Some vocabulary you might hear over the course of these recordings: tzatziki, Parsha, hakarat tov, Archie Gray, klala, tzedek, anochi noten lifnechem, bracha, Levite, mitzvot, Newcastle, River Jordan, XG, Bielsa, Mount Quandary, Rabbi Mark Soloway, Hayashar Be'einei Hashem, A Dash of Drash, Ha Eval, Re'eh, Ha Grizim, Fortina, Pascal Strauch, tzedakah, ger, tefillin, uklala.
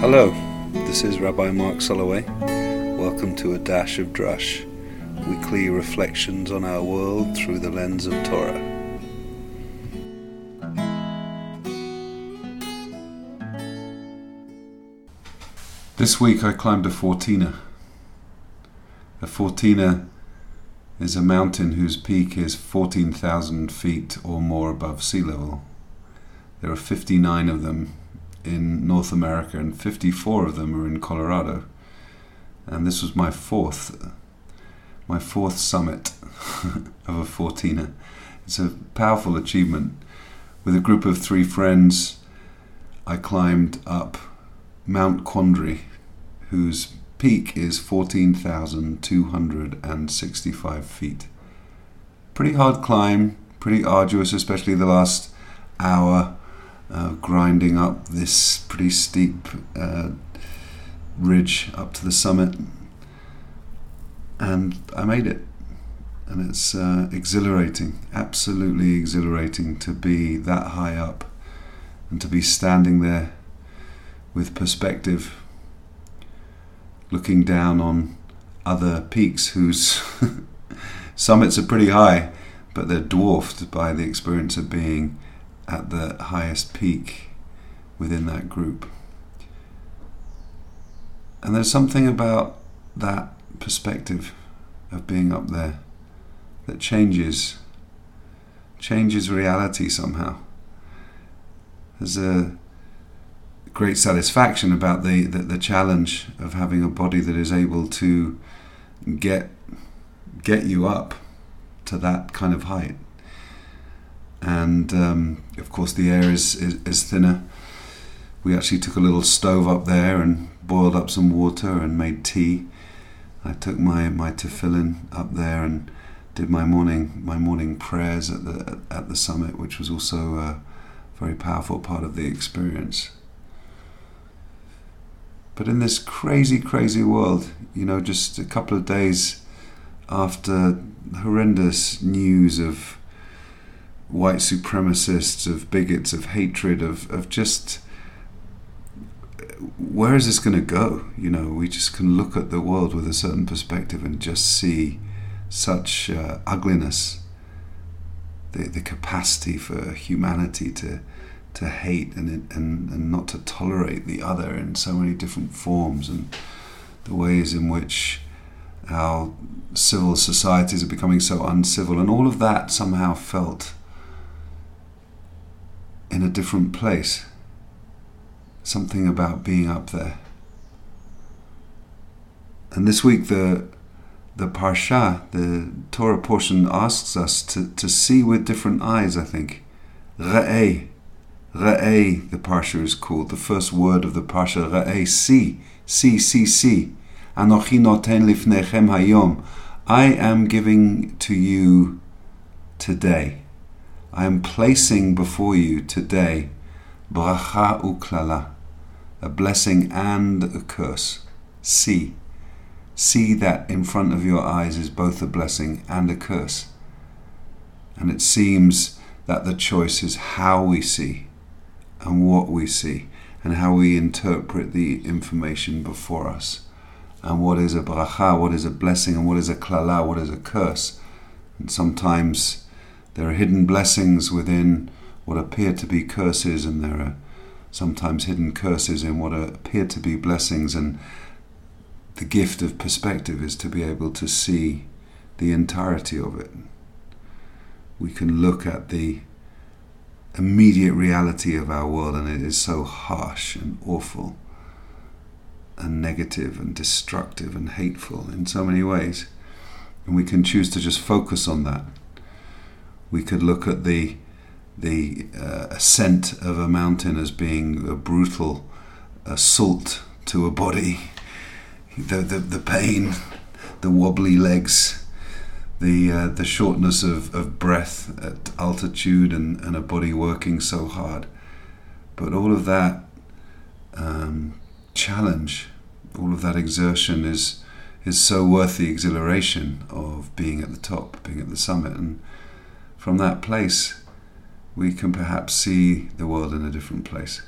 Hello, this is Rabbi Mark Soloway. Welcome to A Dash of Drash, weekly reflections on our world through the lens of Torah. This week I climbed a Fortina. A Fortina is a mountain whose peak is 14,000 feet or more above sea level. There are 59 of them in North America and 54 of them are in Colorado. And this was my fourth summit of a Fortina. It's a powerful achievement. With a group of three friends, I climbed up Mount Quandary, whose peak is 14,265 feet. Pretty hard climb, pretty arduous, especially the last hour, grinding up this pretty steep ridge up to the summit. And I made it. And it's exhilarating, absolutely exhilarating to be that high up and to be standing there with perspective, looking down on other peaks whose summits are pretty high, but they're dwarfed by the experience of being at the highest peak within that group. And there's something about that perspective of being up there that changes reality somehow. There's a great satisfaction about the challenge of having a body that is able to get you up to that kind of height. And of course the air is thinner. We actually took a little stove up there and boiled up some water and made tea. I took my tefillin up there and did my morning prayers at the summit, which was also a very powerful part of the experience. But in this crazy, crazy world, just a couple of days after horrendous news of white supremacists, of bigots, of hatred, of just, where is this going to go? We just can look at the world with a certain perspective and just see such ugliness, the capacity for humanity to hate and not to tolerate the other in so many different forms, and the ways in which our civil societies are becoming so uncivil, and all of that somehow felt in a different place. Something about being up there. And this week the Parsha, the Torah portion, asks us to see with different eyes, I think. Re'eh. Re'eh, the Parsha is called. The first word of the Parsha, Re'eh, see. Anochi noten lifnechem hayom. I am giving to you today. I am placing before you today bracha uklala, a blessing and a curse. See. See that in front of your eyes is both a blessing and a curse. And it seems that the choice is how we see and what we see, and how we interpret the information before us, and what is a bracha, what is a blessing, and what is a klala, what is a curse. And sometimes there are hidden blessings within what appear to be curses, and there are sometimes hidden curses in what appear to be blessings. And the gift of perspective is to be able to see the entirety of it. We can look at the immediate reality of our world, and it is so harsh and awful and negative and destructive and hateful in so many ways, and we can choose to just focus on that. We could look at the ascent of a mountain as being a brutal assault to a body, the pain, the wobbly legs, the shortness of breath at altitude, and a body working so hard. But all of that challenge, all of that exertion is so worth the exhilaration of being at the top, being at the summit. And from that place we can perhaps see the world in a different place.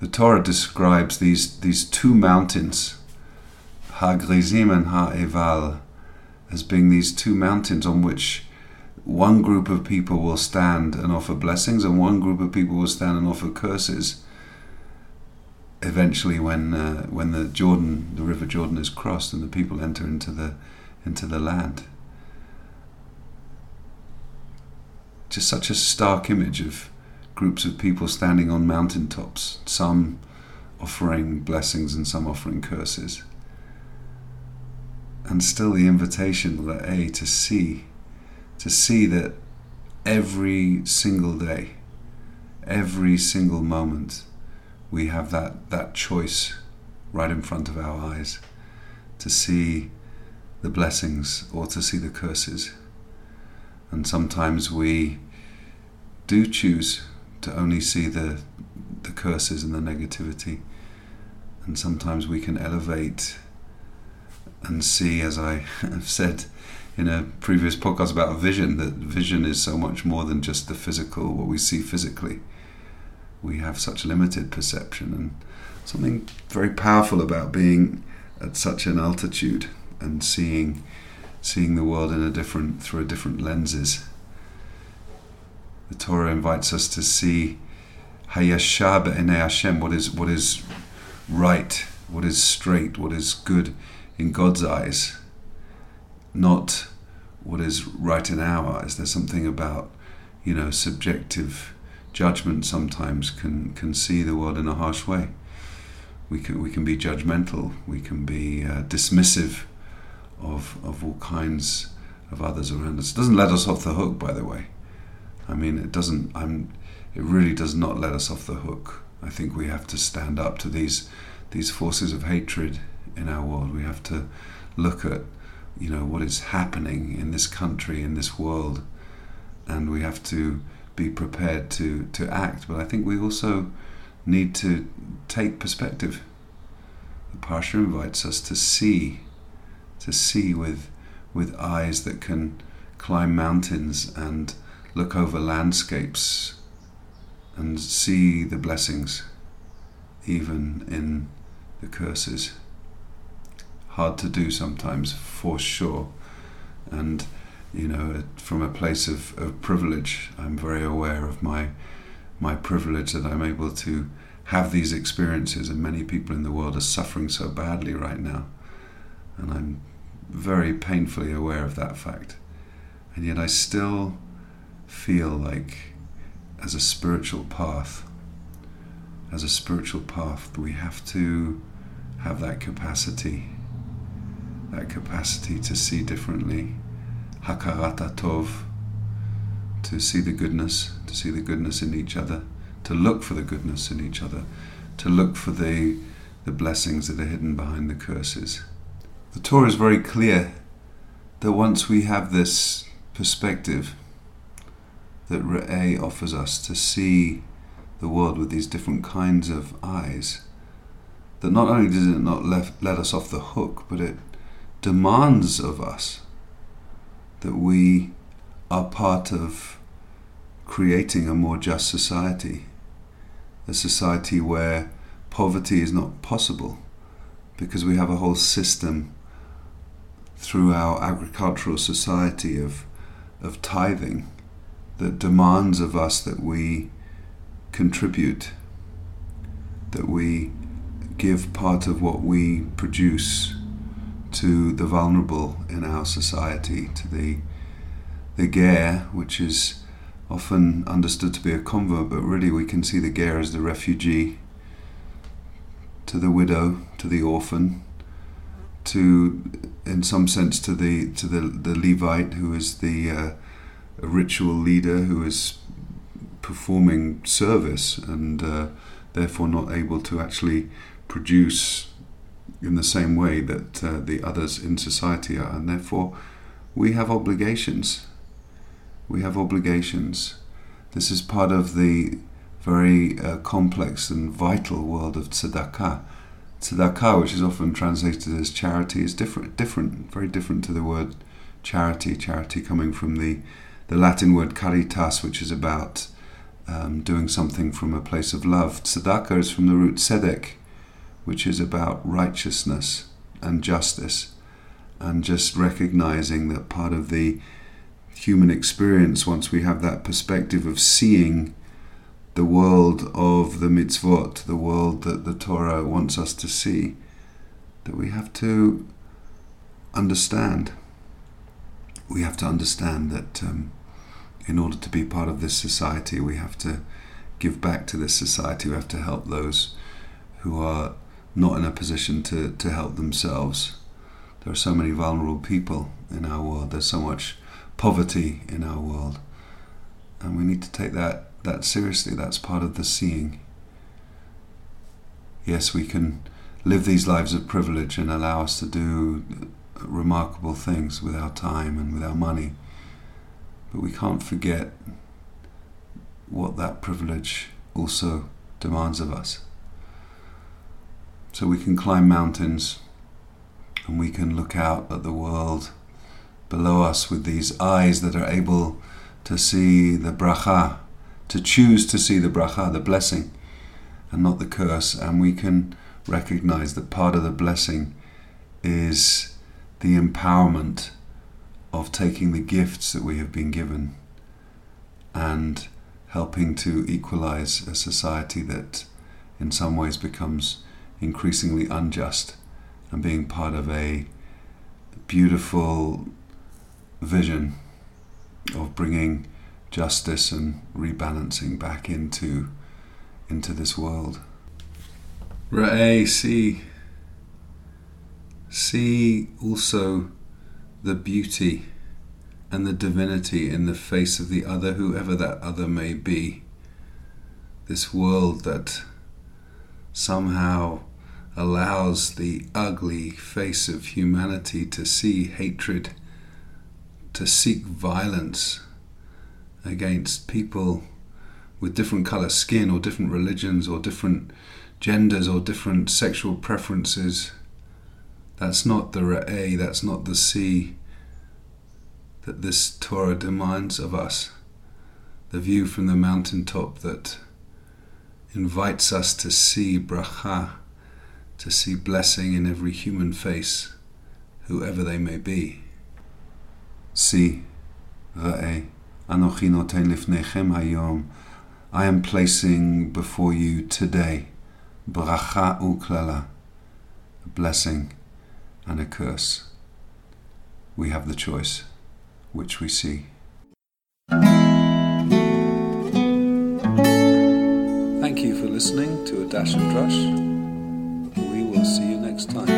the Torah describes these two mountains, Ha Grizim and Ha Eval, as being these two mountains on which one group of people will stand and offer blessings, and one group of people will stand and offer curses. Eventually, when the River Jordan is crossed and the people enter into the land. Just such a stark image of groups of people standing on mountaintops, some offering blessings and some offering curses. And still the invitation, Re'eh, to see that every single day, every single moment, we have that choice right in front of our eyes, to see the blessings or to see the curses. And sometimes we do choose to only see the curses and the negativity, and sometimes we can elevate and see, as I have said in a previous podcast about vision, that vision is so much more than just the physical, what we see physically. We have such limited perception, and something very powerful about being at such an altitude and seeing the world through different lenses. The Torah invites us to see Hayashar Be'einei Hashem, what is right, what is straight, what is good in God's eyes, not what is right in our eyes. There's something about, subjective judgment sometimes can see the world in a harsh way. We can be judgmental, we can be dismissive of all kinds of others around us. It doesn't let us off the hook, by the way. I mean, it really does not let us off the hook. I think we have to stand up to these forces of hatred in our world. We have to look at, what is happening in this country, in this world, and we have to be prepared to act. But I think we also need to take perspective. The Parsha invites us to see with eyes that can climb mountains and look over landscapes and see the blessings, even in the curses. Hard to do sometimes, for sure. And, from a place of privilege, I'm very aware of my privilege that I'm able to have these experiences, and many people in the world are suffering so badly right now. And I'm very painfully aware of that fact. And yet I still feel like, as a spiritual path, we have to have that capacity to see differently, hakarat tov, to see the goodness in each other, to look for the goodness in each other, to look for the blessings that are hidden behind the curses. The Torah is very clear that once we have this perspective that Re'eh offers us, to see the world with these different kinds of eyes, that not only does it not let us off the hook, but it demands of us that we are part of creating a more just society, a society where poverty is not possible, because we have a whole system through our agricultural society of tithing that demands of us that we contribute, that we give part of what we produce to the vulnerable in our society, to the ger, which is often understood to be a convert, but really we can see the ger as the refugee, to the widow, to the orphan, to the Levite, who is the a ritual leader who is performing service and therefore not able to actually produce in the same way that the others in society are, and therefore we have obligations. This is part of the very complex and vital world of tzedakah. Tzedakah, which is often translated as charity, is different, very different to the word charity. Charity coming from the Latin word caritas, which is about doing something from a place of love. Tzedakah is from the root tzedek, which is about righteousness and justice, and just recognizing that part of the human experience, once we have that perspective of seeing the world of the mitzvot, the world that the Torah wants us to see, that we have to understand. We have to understand that in order to be part of this society, we have to give back to this society. We have to help those who are not in a position to help themselves. There are so many vulnerable people in our world. There's so much poverty in our world. And we need to take that seriously. That's part of the seeing. Yes, we can live these lives of privilege and allow us to do remarkable things with our time and with our money, but we can't forget what that privilege also demands of us. So we can climb mountains and we can look out at the world below us with these eyes that are able to see the bracha, to choose to see the bracha, the blessing, and not the curse. And we can recognize that part of the blessing is the empowerment of taking the gifts that we have been given and helping to equalize a society that in some ways becomes increasingly unjust, and being part of a beautiful vision of bringing justice and rebalancing back into this world. Re'eh, see also the beauty and the divinity in the face of the other, whoever that other may be. This world that somehow allows the ugly face of humanity to see hatred, to seek violence against people with different color skin or different religions or different genders or different sexual preferences. That's not the Re'eh, that's not the sea that this Torah demands of us. The view from the mountaintop that invites us to see bracha, to see blessing in every human face, whoever they may be. See, Re'eh, anochi noten lifnechem hayom, I am placing before you today bracha uklala, a blessing and a curse. We have the choice which we see. Thank you for listening to A Dash of Drash. We will see you next time.